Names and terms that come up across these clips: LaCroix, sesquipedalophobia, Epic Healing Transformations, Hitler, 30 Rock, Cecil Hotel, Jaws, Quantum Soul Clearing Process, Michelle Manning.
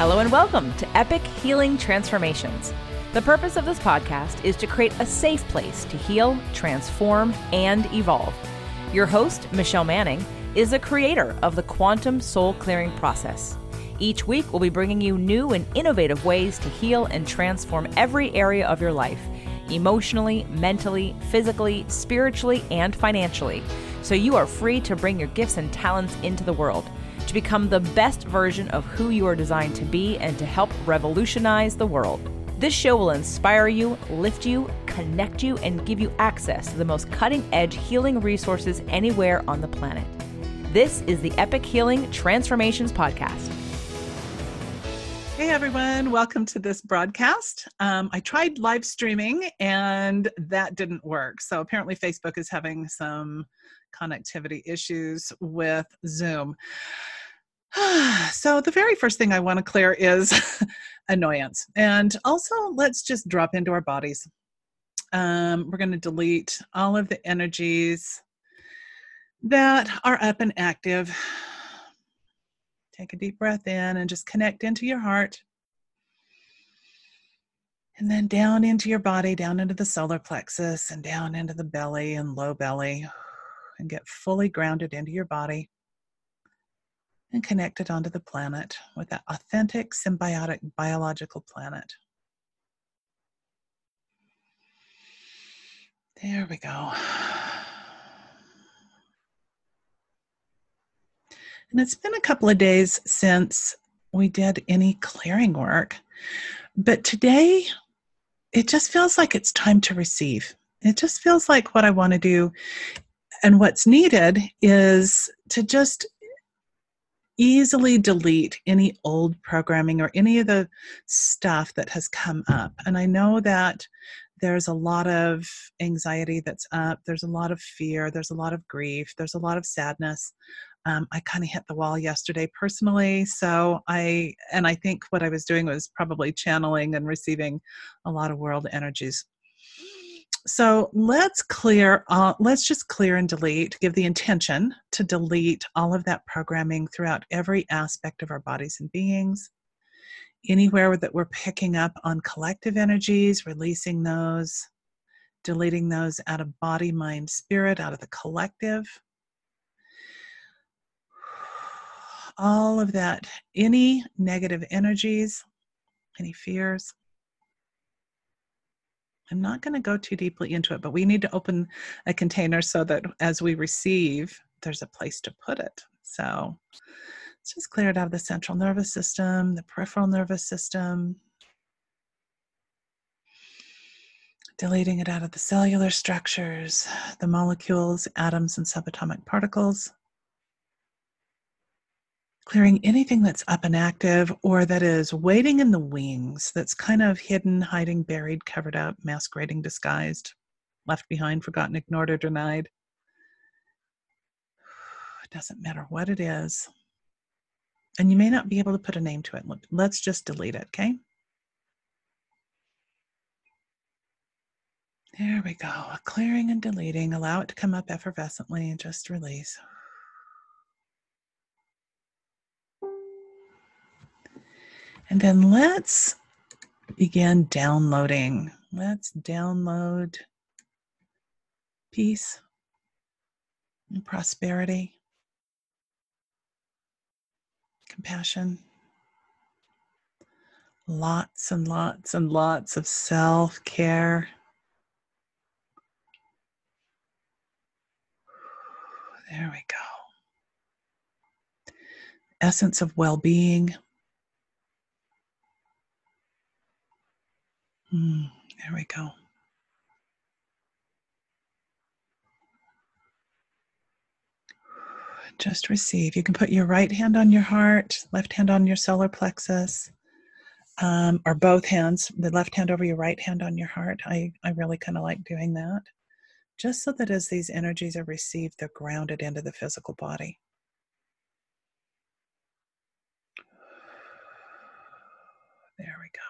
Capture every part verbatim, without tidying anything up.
Hello and welcome to Epic Healing Transformations. The purpose of this podcast is to create a safe place to heal, transform, and evolve. Your host, Michelle Manning, is a creator of the Quantum Soul Clearing Process. Each week, we'll be bringing you new and innovative ways to heal and transform every area of your life, emotionally, mentally, physically, spiritually, and financially, so you are free to bring your gifts and talents into the world, to become the best version of who you are designed to be and to help revolutionize the world. This show will inspire you, lift you, connect you, and give you access to the most cutting-edge healing resources anywhere on the planet. This is the Epic Healing Transformations Podcast. Hey everyone, welcome to this broadcast. Um, I tried live streaming and that didn't work. So apparently Facebook is having some connectivity issues with Zoom. So the very first thing I want to clear is annoyance. And also let's just drop into our bodies. Um, we're going to delete all of the energies that are up and active. Take a deep breath in and just connect into your heart. And then down into your body, down into the solar plexus and down into the belly and low belly, and get fully grounded into your body and connected onto the planet with that authentic, symbiotic, biological planet. There we go. And it's been a couple of days since we did any clearing work, but today it just feels like it's time to receive. It just feels like what I want to do and what's needed is to just easily delete any old programming or any of the stuff that has come up. And I know that there's a lot of anxiety that's up. There's a lot of fear. There's a lot of grief. There's a lot of sadness. Um, I kind of hit the wall yesterday personally. So I, and I think what I was doing was probably channeling and receiving a lot of world energies. So let's clear, uh, let's just clear and delete, give the intention to delete all of that programming throughout every aspect of our bodies and beings. Anywhere that we're picking up on collective energies, releasing those, deleting those out of body, mind, spirit, out of the collective. All of that, any negative energies, any fears. I'm not going to go too deeply into it, but we need to open a container so that as we receive, there's a place to put it. So let's just clear it out of the central nervous system, the peripheral nervous system, deleting it out of the cellular structures, the molecules, atoms, and subatomic particles. Clearing anything that's up and active or that is waiting in the wings, that's kind of hidden, hiding, buried, covered up, masquerading, disguised, left behind, forgotten, ignored, or denied. It doesn't matter what it is. And you may not be able to put a name to it. Let's just delete it, okay? There we go. Clearing and deleting. Allow it to come up effervescently and just release. And then let's begin downloading. Let's download peace and prosperity, compassion, lots and lots and lots of self-care. There we go. Essence of well-being. Mm, there we go. Just receive. You can put your right hand on your heart, left hand on your solar plexus, um, or both hands, the left hand over your right hand on your heart. I, I really kind of like doing that, just so that as these energies are received, they're grounded into the physical body. There we go.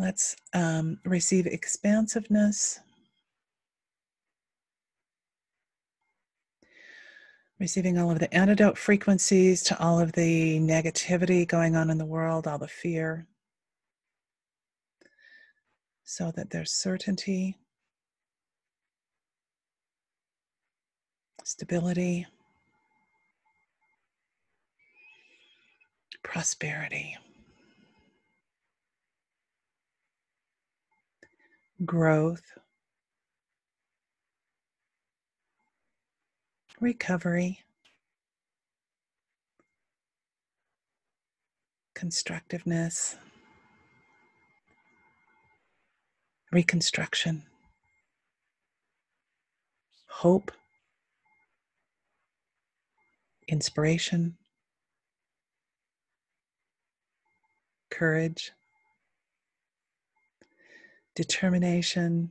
Let's um, receive expansiveness. Receiving all of the antidote frequencies to all of the negativity going on in the world, all the fear, so that there's certainty, stability, prosperity, growth, recovery, constructiveness, reconstruction, hope, inspiration, courage, determination,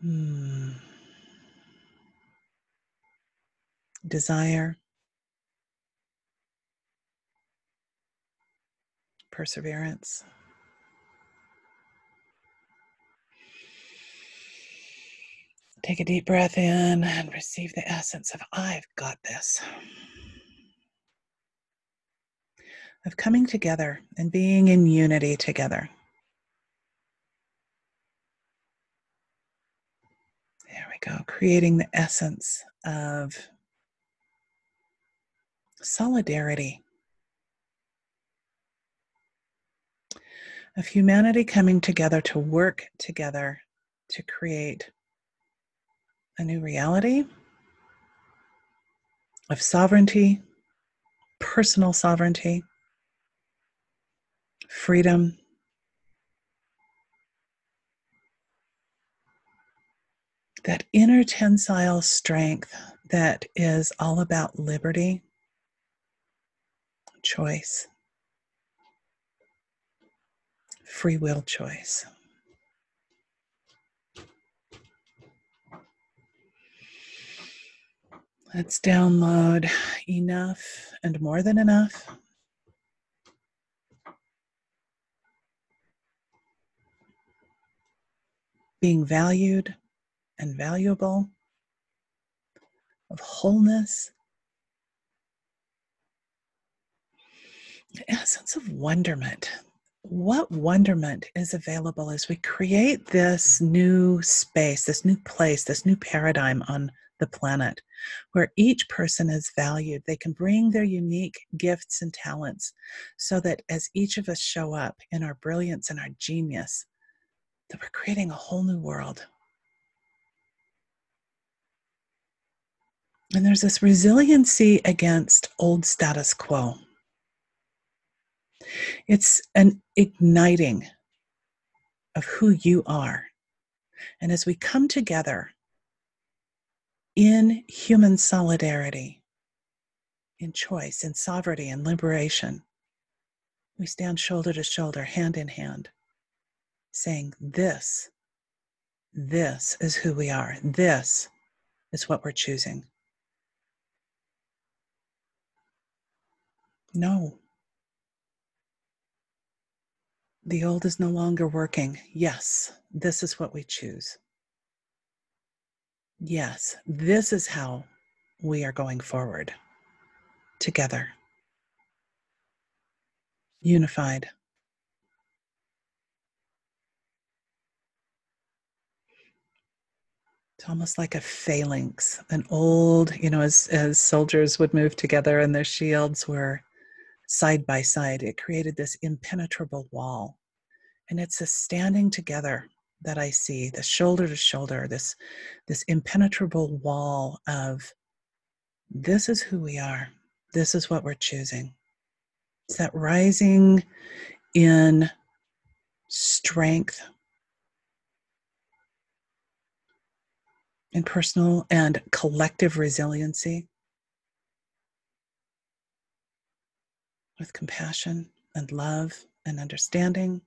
Hmm. desire, perseverance, take a deep breath in and receive the essence of I've got this, of coming together and being in unity together. Go, creating the essence of solidarity, of humanity coming together to work together to create a new reality of sovereignty, personal sovereignty, freedom, that inner tensile strength that is all about liberty, choice, free will choice. Let's download enough and more than enough. Being valued and valuable, of wholeness, the essence of wonderment. What wonderment is available as we create this new space, this new place, this new paradigm on the planet, where each person is valued. They can bring their unique gifts and talents so that as each of us show up in our brilliance and our genius, that we're creating a whole new world. And there's this resiliency against old status quo. It's an igniting of who you are. And as we come together in human solidarity, in choice, in sovereignty, in liberation, we stand shoulder to shoulder, hand in hand, saying, this, this is who we are. This is what we're choosing. No. The old is no longer working. Yes, this is what we choose. Yes, this is how we are going forward. Together. Unified. It's almost like a phalanx, an old, you know, as, as soldiers would move together and their shields were side by side, it created this impenetrable wall. And it's a standing together that I see, the shoulder to shoulder, this, this impenetrable wall of this is who we are. This is what we're choosing. It's that rising in strength and personal and collective resiliency, with compassion and love and understanding,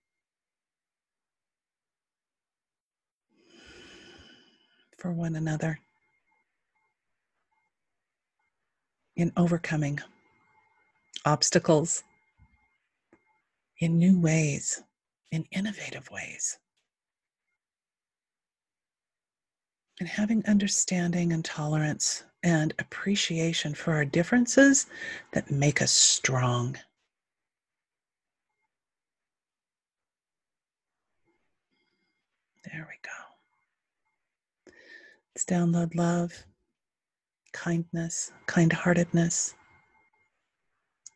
for one another, in overcoming obstacles in new ways, in innovative ways. and having understanding and tolerance and appreciation for our differences that make us strong. There we go. Let's download love, kindness, kind-heartedness,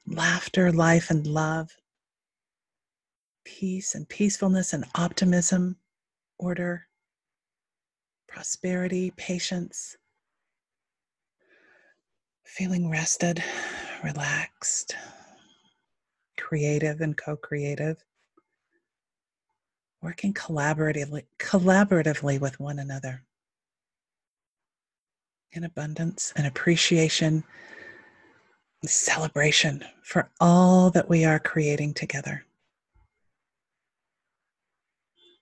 laughter, life, and love, peace and peacefulness and optimism, order, prosperity, patience, feeling rested, relaxed, creative and co-creative, working collaboratively, collaboratively with one another in abundance and appreciation and celebration for all that we are creating together.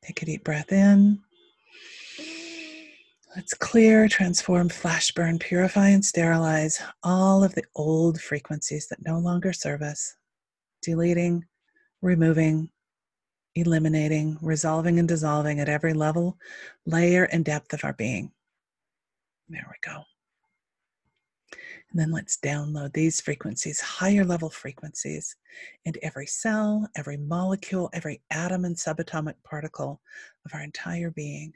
Take a deep breath in. Let's clear, transform, flash burn, purify, and sterilize all of the old frequencies that no longer serve us, deleting, removing, eliminating, resolving, and dissolving at every level, layer, and depth of our being. There we go. And then let's download these frequencies, higher level frequencies, into every cell, every molecule, every atom and subatomic particle of our entire being,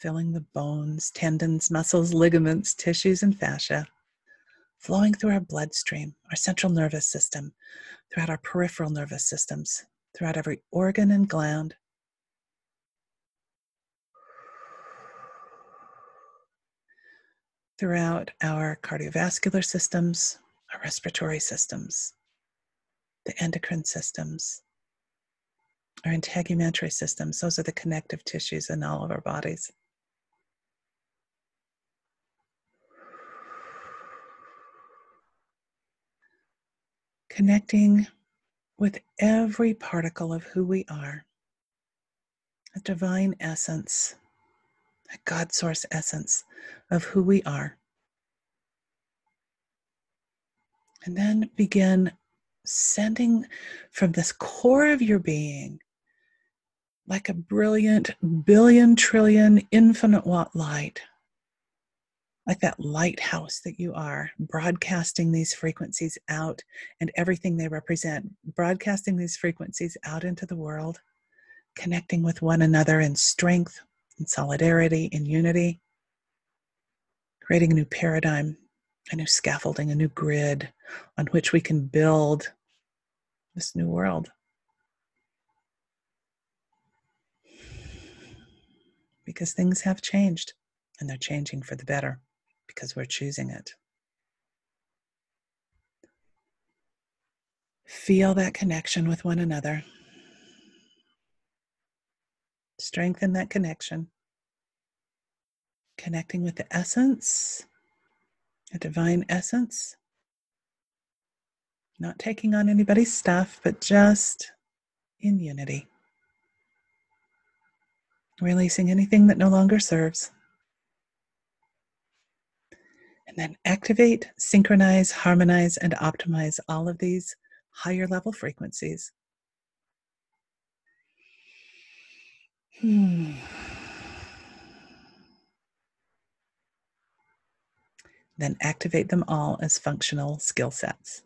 filling the bones, tendons, muscles, ligaments, tissues, and fascia, flowing through our bloodstream, our central nervous system, throughout our peripheral nervous systems, throughout every organ and gland. Throughout our cardiovascular systems, our respiratory systems, the endocrine systems, our integumentary systems. Those are the connective tissues in all of our bodies. Connecting with every particle of who we are, a divine essence, a God source essence of who we are. And then begin sending from this core of your being, like a brilliant billion trillion infinite watt light, like that lighthouse that you are, broadcasting these frequencies out and everything they represent, broadcasting these frequencies out into the world, connecting with one another in strength, in solidarity, in unity, creating a new paradigm, a new scaffolding, a new grid on which we can build this new world. Because things have changed, and they're changing for the better, because we're choosing it. Feel that connection with one another. Strengthen that connection, connecting with the essence, the divine essence, not taking on anybody's stuff, but just in unity, releasing anything that no longer serves, and then activate, synchronize, harmonize, and optimize all of these higher level frequencies. Hmm. Then activate them all as functional skill sets.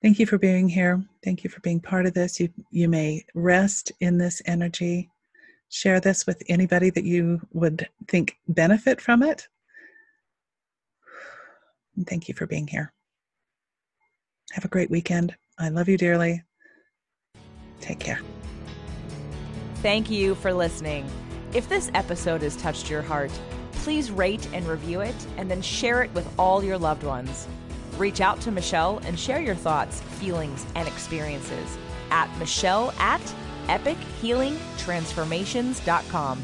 Thank you for being here. Thank you for being part of this. You, you may rest in this energy. Share this with anybody that you would think benefit from it. And thank you for being here. Have a great weekend. I love you dearly. Take care. Thank you for listening. If this episode has touched your heart, please rate and review it and then share it with all your loved ones. Reach out to Michelle and share your thoughts, feelings, and experiences at Michelle at epic healing transformations dot com.